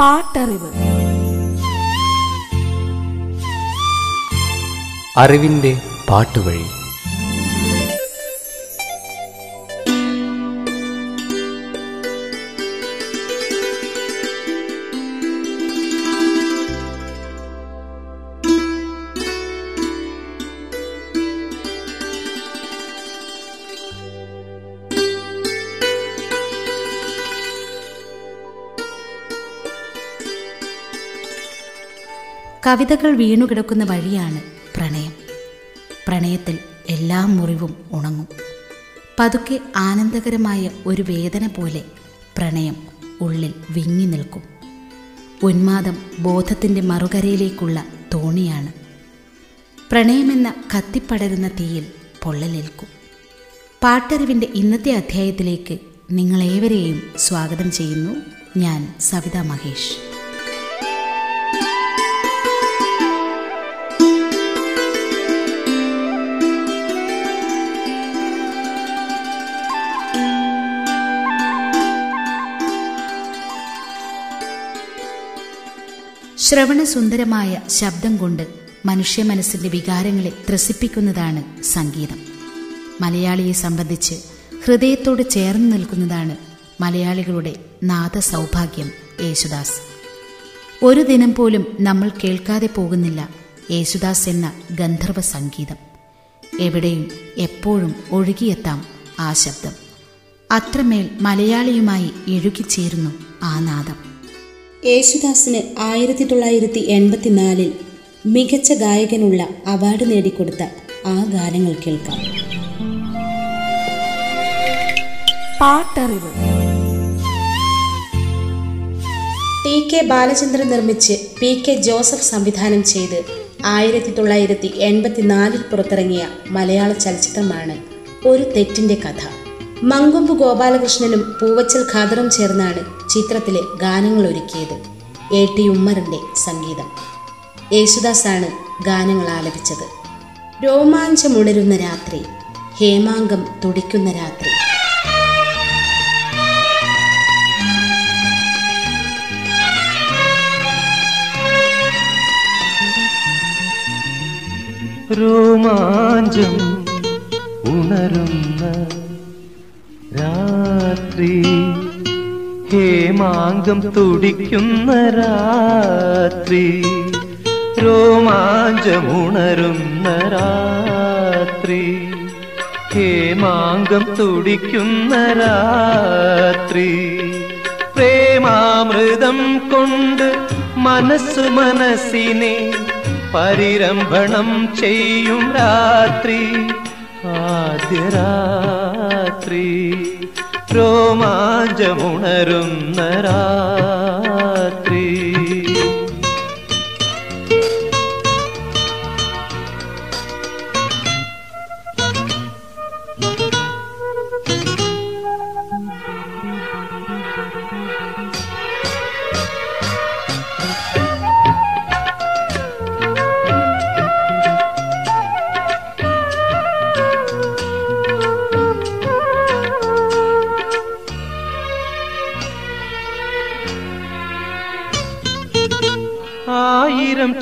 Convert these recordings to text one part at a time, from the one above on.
പാട്ടറിവ്. അറിവിന്റെ പാട്ടുവഴി. കവിതകൾ വീണുകിടക്കുന്ന വഴിയാണ് പ്രണയം. പ്രണയത്തിൽ എല്ലാ മുറിവും ഉണങ്ങും. പതുക്കെ ആനന്ദകരമായ ഒരു വേദന പോലെ പ്രണയം ഉള്ളിൽ വിങ്ങി നിൽക്കും. ഉന്മാദം ബോധത്തിൻ്റെ മറുകരയിലേക്കുള്ള തോണിയാണ്. പ്രണയമെന്ന കത്തിപ്പടരുന്ന തീയിൽ പൊള്ളലേൽക്കും. പാട്ടറിവിൻ്റെ ഇന്നത്തെ അധ്യായത്തിലേക്ക് നിങ്ങളേവരെയും സ്വാഗതം ചെയ്യുന്നു. ഞാൻ സവിതാ മഹേഷ്. ശ്രവണസുന്ദരമായ ശബ്ദം കൊണ്ട് മനുഷ്യ മനസ്സിൻ്റെ വികാരങ്ങളെ ത്രസിപ്പിക്കുന്നതാണ് സംഗീതം. മലയാളിയെ സംബന്ധിച്ച് ഹൃദയത്തോട് ചേർന്ന് നിൽക്കുന്നതാണ് മലയാളികളുടെ നാദസൗഭാഗ്യം യേശുദാസ്. ഒരു ദിനം പോലും നമ്മൾ കേൾക്കാതെ പോകുന്നില്ല യേശുദാസ് എന്ന ഗന്ധർവ സംഗീതം. എവിടെയും എപ്പോഴും ഒഴുകിയെത്താം ആ ശബ്ദം. അത്രമേൽ മലയാളിയുമായി എഴുകിച്ചേരുന്നു ആ നാദം. യേശുദാസിന് 1984 മികച്ച ഗായകനുള്ള അവാർഡ് നേടിക്കൊടുത്ത ആ ഗാനങ്ങൾ കേൾക്കാം. പാട്ടറിവ്. ടി കെ ബാലചന്ദ്രൻ നിർമ്മിച്ച് പി കെ ജോസഫ് സംവിധാനം ചെയ്ത് 1984 പുറത്തിറങ്ങിയ മലയാള ചലച്ചിത്രമാണ് ഒരു തെറ്റിൻ്റെ കഥ. മങ്കൊമ്പ് ഗോപാലകൃഷ്ണനും പൂവച്ചൽ ഖാദറും ചേർന്നാണ് ചിത്രത്തിലെ ഗാനങ്ങൾ ഒരുക്കിയത്. എ ടി ഉമ്മറിൻ്റെ സംഗീതം. യേശുദാസാണ് ഗാനങ്ങൾ ആലപിച്ചത്. രോമാഞ്ചമുണരുന്ന രാത്രി, ഹേമാങ്കം തുടിക്കുന്ന രാത്രി, രോമാഞ്ചം ഉണരുന്ന രാത്രി, ഹേമാങ്കം തുടിക്കുന്ന രാത്രി, രോമാഞ്ചമുണരുന്ന രാത്രി, ഹേമാങ്കം തുടിക്കുന്ന രാത്രി, പ്രേമാമൃതം കൊണ്ട് മനസ്സു മനസ്സിനെ പരിരംഭണം ചെയ്യും രാത്രി, ആദ്യ രാത്രി, രോമാഞ്ചമുണരുന്ന രാത്രി.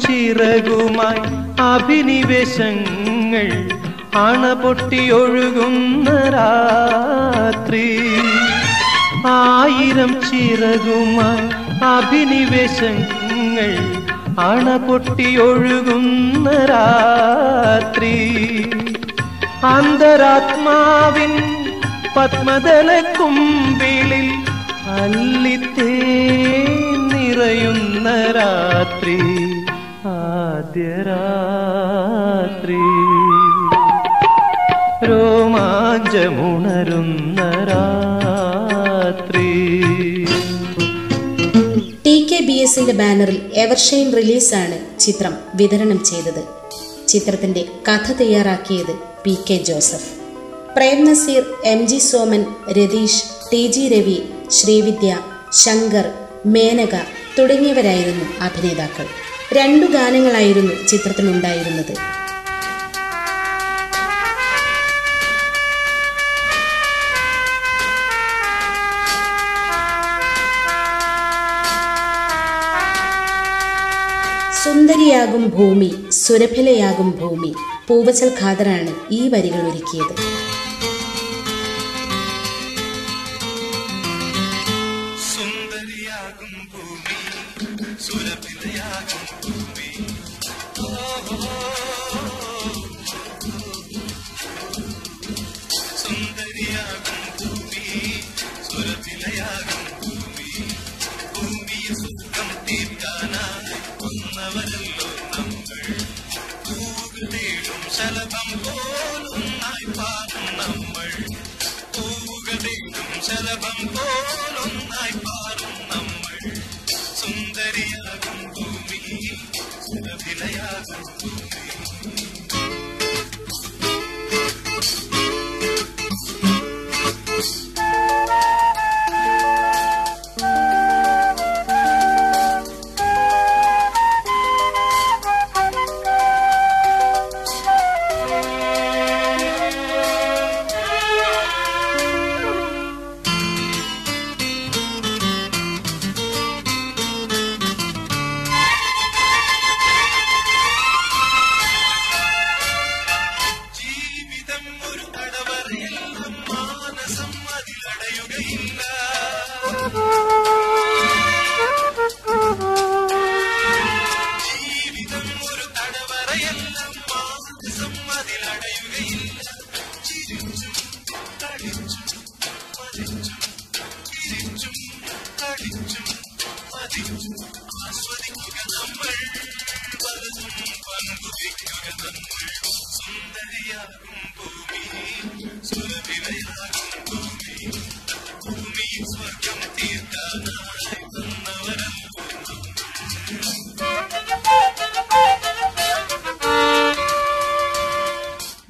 ചിറകുമായി അഭിനിവേശങ്ങൾ അണപൊട്ടിയൊഴുകുന്ന രാത്രി, ആയിരം ചിറകുമായി അഭിനിവേശങ്ങൾ അണപൊട്ടിയൊഴുകുന്ന രാത്രി, അന്തരാത്മാവിൻ പത്മതലക്കുമ്പിളിൽ അല്ലിത്തേ നിറയുന്ന രാത്രി, ആദ്യ രാത്രി, രോമാഞ്ചമുണരുന്ന രാത്രി. ടി കെ ബി എസിന്റെ ബാനറിൽ എവർഷൈൻ റിലീസാണ് ചിത്രം വിതരണം ചെയ്തത്. ചിത്രത്തിന്റെ കഥ തയ്യാറാക്കിയത് P K Joseph. Prem Nazir, M G Soman, Ratheesh, T G Ravi, Srividya, Shankar, Menaka തുടങ്ങിയവരായിരുന്നു അഭിനേതാക്കൾ. 2 ഗാനങ്ങളായിരുന്നു ചിത്രത്തിലുണ്ടായിരുന്നത്. സുന്ദരിയാകും ഭൂമി, സുരഭിലയാകും ഭൂമി, പൂവച്ചൽ ഖാദറാണ് ഈ വരികൾ ഒരുക്കിയത്.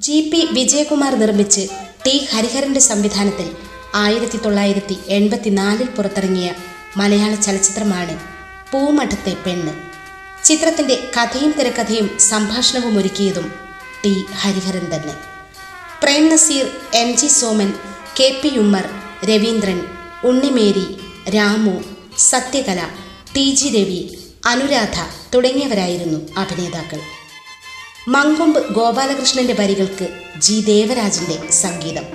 ജി പി വിജയകുമാർ നിർമ്മിച്ച് ടി ഹരിഹരന്റെ സംവിധാനത്തിൽ 1984 പുറത്തിറങ്ങിയ മലയാള ചലച്ചിത്രമാണ് പൂമഠത്തെ പെണ്ണ്. ചിത്രത്തിൻ്റെ കഥയും തിരക്കഥയും സംഭാഷണവും ഒരുക്കിയതും ടി ഹരിഹരൻ തന്നെ. Prem Nazir, M G Soman, K P Ummer, Raveendran, Unnimary, Ramu, Sathyakala, T G Ravi, Anuradha തുടങ്ങിയവരായിരുന്നു അഭിനേതാക്കൾ. മങ്കൊമ്പ് ഗോപാലകൃഷ്ണന്റെ വരികൾക്ക് ജി ദേവരാജന്റെ സംഗീതം.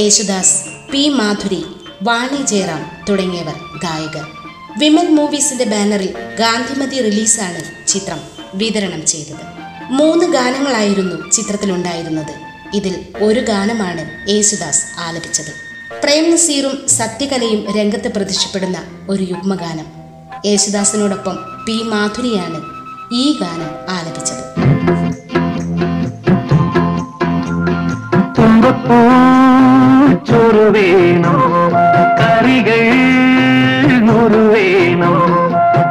യേശുദാസ്, പി മാധുരി, വാണി ജയറാം തുടങ്ങിയവർ ഗായകർ. വിമൻ മൂവീസിന്റെ ബാനറിൽ ഗാന്ധിമതി റിലീസാണ് ചിത്രം വിതരണം ചെയ്തത്. 3 ഗാനങ്ങളായിരുന്നു ചിത്രത്തിലുണ്ടായിരുന്നത്. ഇതിൽ ഒരു ഗാനമാണ് യേശുദാസ് ആലപിച്ചത്. പ്രേംനസീറും സത്യകലയും രംഗത്ത് പ്രത്യക്ഷപ്പെടുന്ന ഒരു യുഗ്മഗാനം. യേശുദാസിനോടൊപ്പം പി മാധുരിയാണ് ഈ ഗാനം ആലപിച്ചത്. ചുരുവേണം കറികൾ നുറുവേണം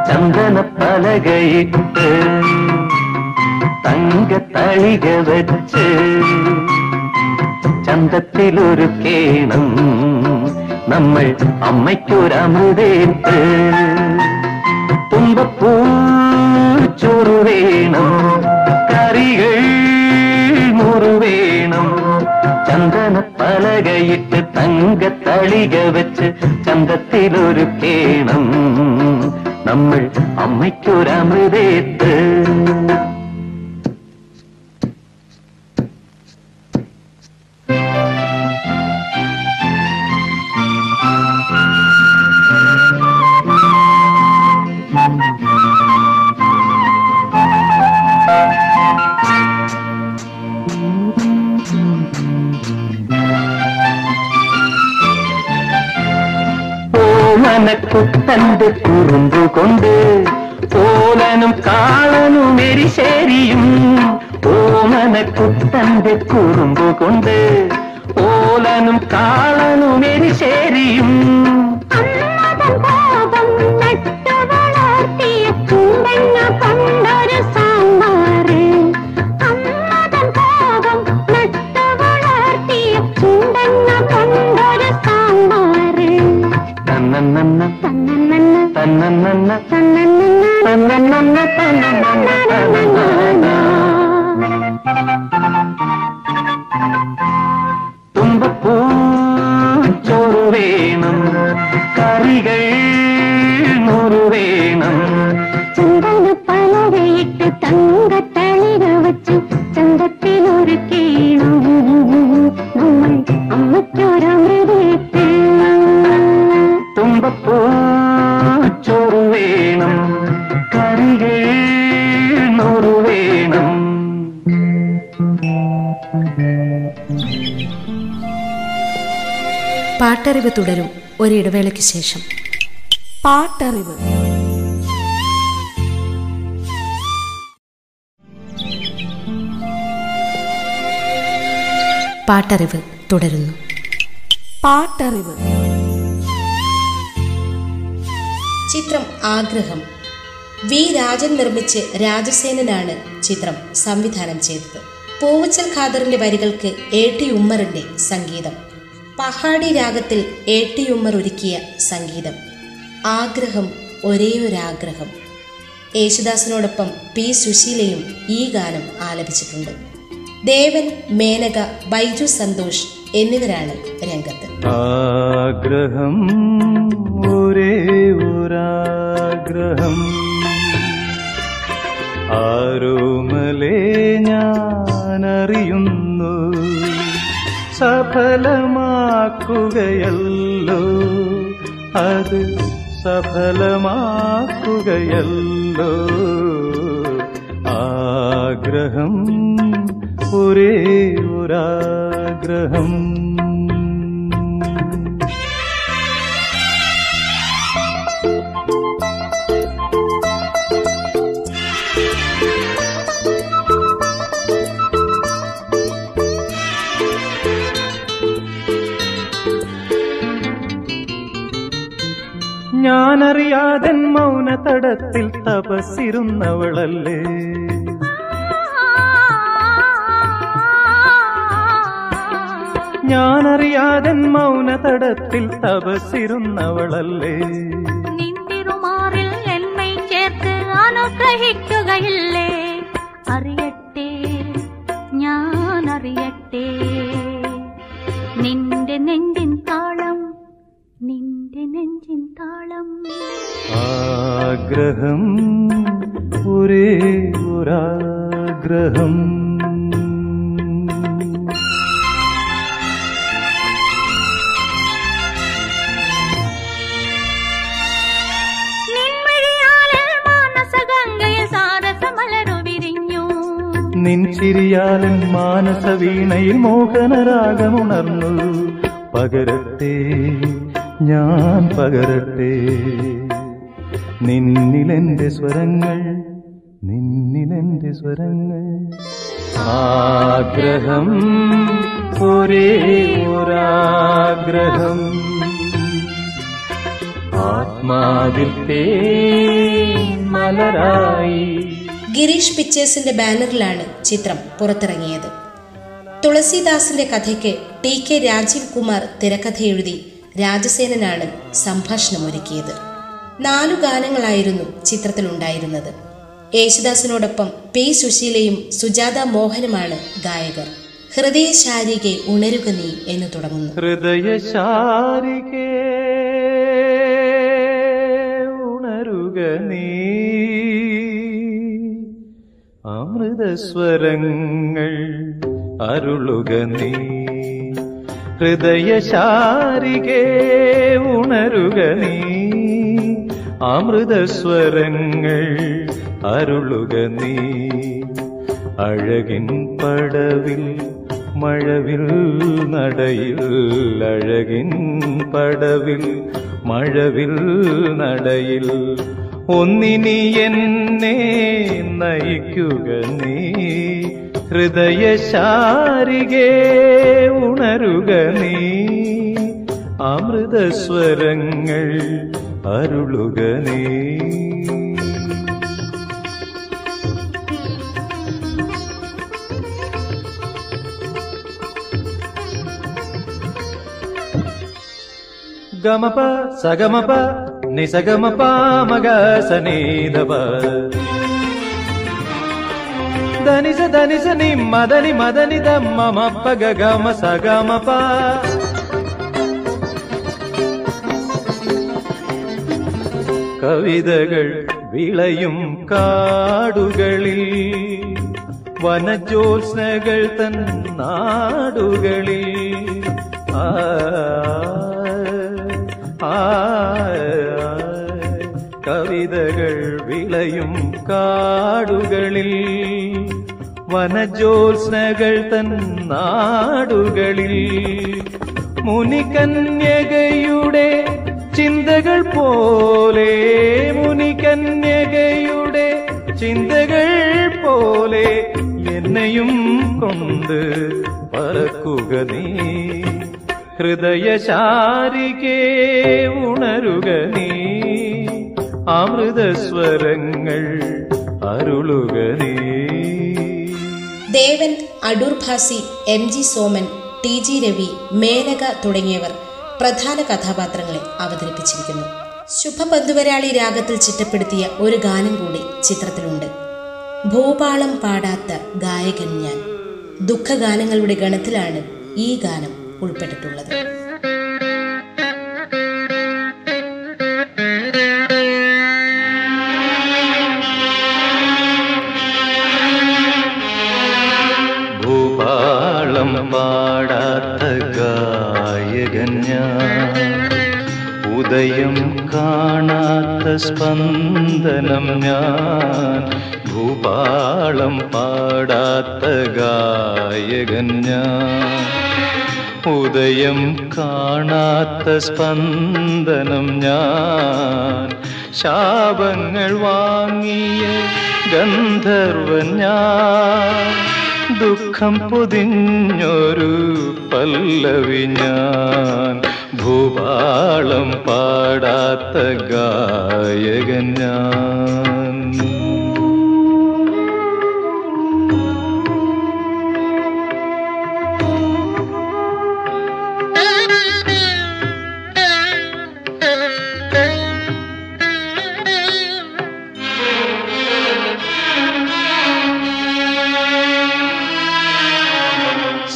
ചന്ദന പലകയിട്ട് തങ്കത്തളിക വച്ച് ചന്തത്തിലൊരുക്കേണം നമ്മൾ അമ്മയ്ക്കൊരമൃതേത്ത്. തുമ്പപ്പൂ ചുരുവേണം കറികൾ നുറുവേണം ചന്ദന പലകയിട്ട് തങ്കത്തളിക വെച്ച് ചന്തത്തിലൊരുക്കേണം നമ്മൾ അമ്മയ്ക്കൊരമൃതേത്ത്. കുത്തന്റെ കുറുമ്പു കൊണ്ട് ഓലനും കാളനും എരിശേരിയും. ഓമന കുത്തന്റെ കുറുമ്പു കൊണ്ട് ഓലനും കാളനും എരിശേരിയും. തുമ്പപ്പൂ ചോറ് വേണം കറികൾ നൂറ് വേണം ചുണ്ടന് പലകയിട്ട് പാട്ടറിവ് തുടരും ഒരിടവേളയ്ക്ക് ശേഷം. പാട്ടറിവ്. പാട്ടറിവ് തുടരുന്നു. പാട്ടറിവ്. ചിത്രം ആഗ്രഹം. വി രാജൻ നിർമ്മിച്ച് രാജസേനാണ് ചിത്രം സംവിധാനം ചെയ്തത്. പൂവച്ചൽ ഖാദറിന്റെ വരികൾക്ക് എ ടി ഉമ്മറിന്റെ സംഗീതം. പഹാടി രാഗത്തിൽ എ ടി ഉമ്മർ ഒരുക്കിയ സംഗീതം. ആഗ്രഹം, ഒരേയൊരാഗ്രഹം. യേശുദാസിനോടൊപ്പം പി സുശീലയും ഈ ഗാനം ആലപിച്ചിട്ടുണ്ട്. ദേവൻ, മേനക, ബൈജു സന്തോഷ് എന്നിവരാണ് രംഗത്ത്. ആഗ്രഹം, ഒരേയൊരാഗ്രഹം, ആരോമലേ ഞാനറിയുന്നു, സഫലമാക്കുകയല്ലോ അത്, സഫലമാക്കുകയല്ലോ ആഗ്രഹം, ഒരേ ഒരാഗ്രഹം. ഞാനറിയാതൻ മൗനതടത്തിൽ തപസ്സിരുന്നവളല്ലേ, ഞാനറിയാതൻ മൗനതടത്തിൽ തപസ്സിരുന്നവളല്ലേ, നിന്തിരുമാറിൽ എന്നെ ചേർത്ത് അനുഗ്രഹിക്കുകയില്ലേ, അറിയട്ടെ ഞാനറിയട്ടെ, നിന്റെ നെഞ്ചിൻ താളം, നിന്റെ നെഞ്ചിൻ താളം. ആഗ്രഹം, ഒരേ ഒരാഗ്രഹം. നിൻചിരിയാലൻ മാനസവീണയിൽ മോഹനരാഗമുണർന്നു, പകരട്ടെ ഞാൻ പകരട്ടെ, നിന്നിലെന്റെ സ്വരങ്ങൾ, നിന്നിലെന്റെ സ്വരങ്ങൾ. ആഗ്രഹം, ഒരേ ഒരാഗ്രഹം, ആത്മാവിൽത്തെ മലരായി. ഗിരീഷ് പിക്ചേഴ്സിന്റെ ബാനറിലാണ് ചിത്രം പുറത്തിറങ്ങിയത്. തുളസിദാസിന്റെ കഥയ്ക്ക് ടി കെ രാജീവ് കുമാർ തിരക്കഥയെഴുതി രാജസേനാണ് സംഭാഷണമൊരുക്കിയത്. 4 ഗാനങ്ങളായിരുന്നു ചിത്രത്തിലുണ്ടായിരുന്നത്. യേശുദാസിനോടൊപ്പം പി സുശീലയും സുജാത മോഹനുമാണ് ഗായകർ. ഹൃദയശാരികെ ഉണരുക നീ എന്ന് തുടങ്ങുന്നു. ഹൃദയശാരികെ ഉണരുക നീ, അമൃതസ്വരങ്ങൾ അരുളുക നീ, ഹൃദയശാരികേ ഉണരുക നീ, അമൃതസ്വരങ്ങൾ അരുളുക നീ, അഴകിൻ പടവിൽ മഴവിൽ നടയിൽ, അഴകിൻ പടവിൽ മഴവിൽ നടയിൽ, ഒന്നിനി എന്നെ നയിക്കുക നീ, ഹൃദയശാരികേ ഉണരുക നീ, അമൃതസ്വരങ്ങൾ അരുളുക നീ. ഗമപ സഗമപ നിസഗമ പാമഗ സനീദപ ധനിസ ധനിസ നി മദനി മദനി ധമ്മ മപ്പ ഗഗമ സഗമ പ കവിതകൾ വിളയും കാടുകളിൽ വനജോത്സ്നകൾ തൻ നാടുകളിൽ ആ ആ കവിതകൾ വിളയും കാടുകളിൽ വനജോത്സ്നകൾ തൻ നാടുകളിൽ മുനികന്യകയുടെ ചിന്തകൾ പോലെ മുനികന്യകയുടെ ചിന്തകൾ പോലെ എന്നെയും കൊണ്ട് പറക്കുക നീ ഹൃദയശാരികേ ഉണരുക നീ അമൃതസ്വരങ്ങൾ അരുളുക നീ. Devan, Adoor Bhasi, M G Soman, T G Ravi, Menaka തുടങ്ങിയവർ പ്രധാന കഥാപാത്രങ്ങളെ അവതരിപ്പിച്ചിരിക്കുന്നു. ശുഭബന്ധുവരാളി രാഗത്തിൽ ചിട്ടപ്പെടുത്തിയ ഒരു ഗാനം കൂടി ചിത്രത്തിലുണ്ട്. ഭൂപാളം പാടാത്ത ഗായകൻ ഞാൻ. ദുഃഖഗാനങ്ങളുടെ ഗണത്തിലാണ് ഈ ഗാനം ഉൾപ്പെട്ടിട്ടുള്ളത്. പാടാത്ത ഗായകൻ ഞാൻ, ഉദയം കാണാത്ത സ്പന്ദനം ഞാൻ, ഭൂപാളം പാടാത്ത ഗായകൻ ഞാൻ, ഉദയം കാണാത്ത സ്പന്ദനം ഞാൻ, ശാപങ്ങൾ വാങ്ങിയ ഗന്ധർവൻ ഞാൻ, ദുഃഖം പൊതിഞ്ഞൊരു പല്ലവി ഞാൻ, ഭൂപാളം പാടാത്ത ഗായകൻ ഞാൻ.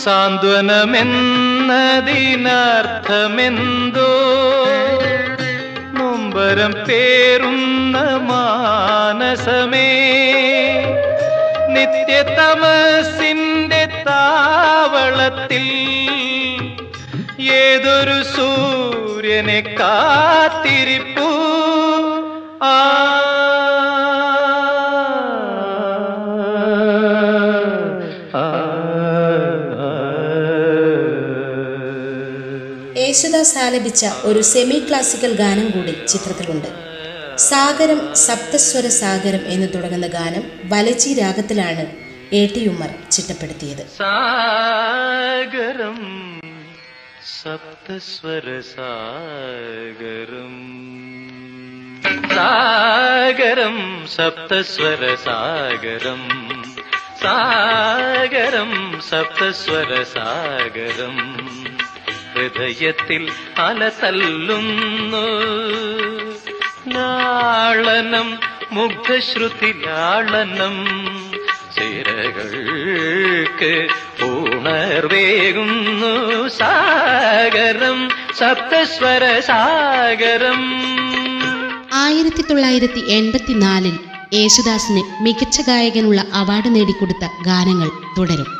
സാന്ത്വനമെന്നതിനർത്ഥമെന്തോ നൊമ്പരം പേറുന്ന മാനസമേ, നിത്യതമസിന്റെ താവളത്തിൽ ഏതൊരു സൂര്യനെ കാത്തിരിപ്പൂ. ആ യേശുദാസ് ആലപിച്ച ഒരു സെമി ക്ലാസിക്കൽ ഗാനം കൂടി ചിത്രത്തിലുണ്ട്. സാഗരം സപ്തസ്വര സാഗരം എന്ന് തുടങ്ങുന്ന ഗാനം വലച്ചി രാഗത്തിലാണ് എ ടി ഉമ്മർ ചിട്ടപ്പെടുത്തിയത്. സാഗരം സപ്തസ്വര സാഗരം, സാഗരം സപ്തസ്വര സാഗരം, സാഗരം സപ്തസ്വര സാഗരം, ഹൃദയത്തിൽ അലതല്ലുന്നു ലാളനം മുഗ്ധശ്രുതി ലാളനം, സിരകൾക്ക് ഉണർവേകുന്നു സാഗരം സപ്തസ്വര സാഗരം. 1984 യേശുദാസിന് മികച്ച ഗായകനുള്ള അവാർഡ് നേടിക്കൊടുത്ത ഗാനങ്ങൾ തുടരും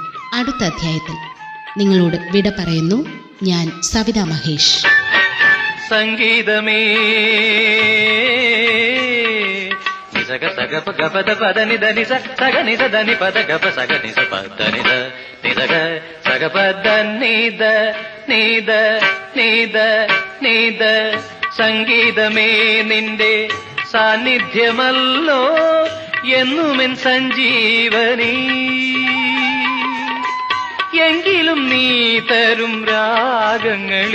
അടുത്ത അധ്യായത്തിൽ. നിങ്ങളോട് വിട പറയുന്നു ഞാൻ, സവിത മഹേഷ്. സംഗീതമേ സഗ സഗ പഗ പദ പദ നിധ നിസ സഗ നിധ ധനി പദ ഗപ സഗ നിസ പദ നിധ നിധ സഗ പദ നിധ നിധ നിധ നിധ. സംഗീതമേ നിന്റെ സാന്നിധ്യമല്ലോ എന്നുമെൻ സഞ്ജീവനി, എങ്കിലും നീ തരും രാഗങ്ങളിൽ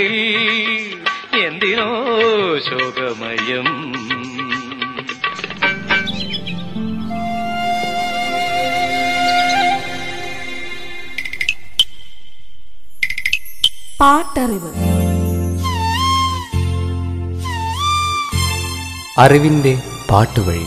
എന്തിനോ ശോകമയം. പാട്ടറിവ്, അറിവിന്റെ പാട്ടുവഴി.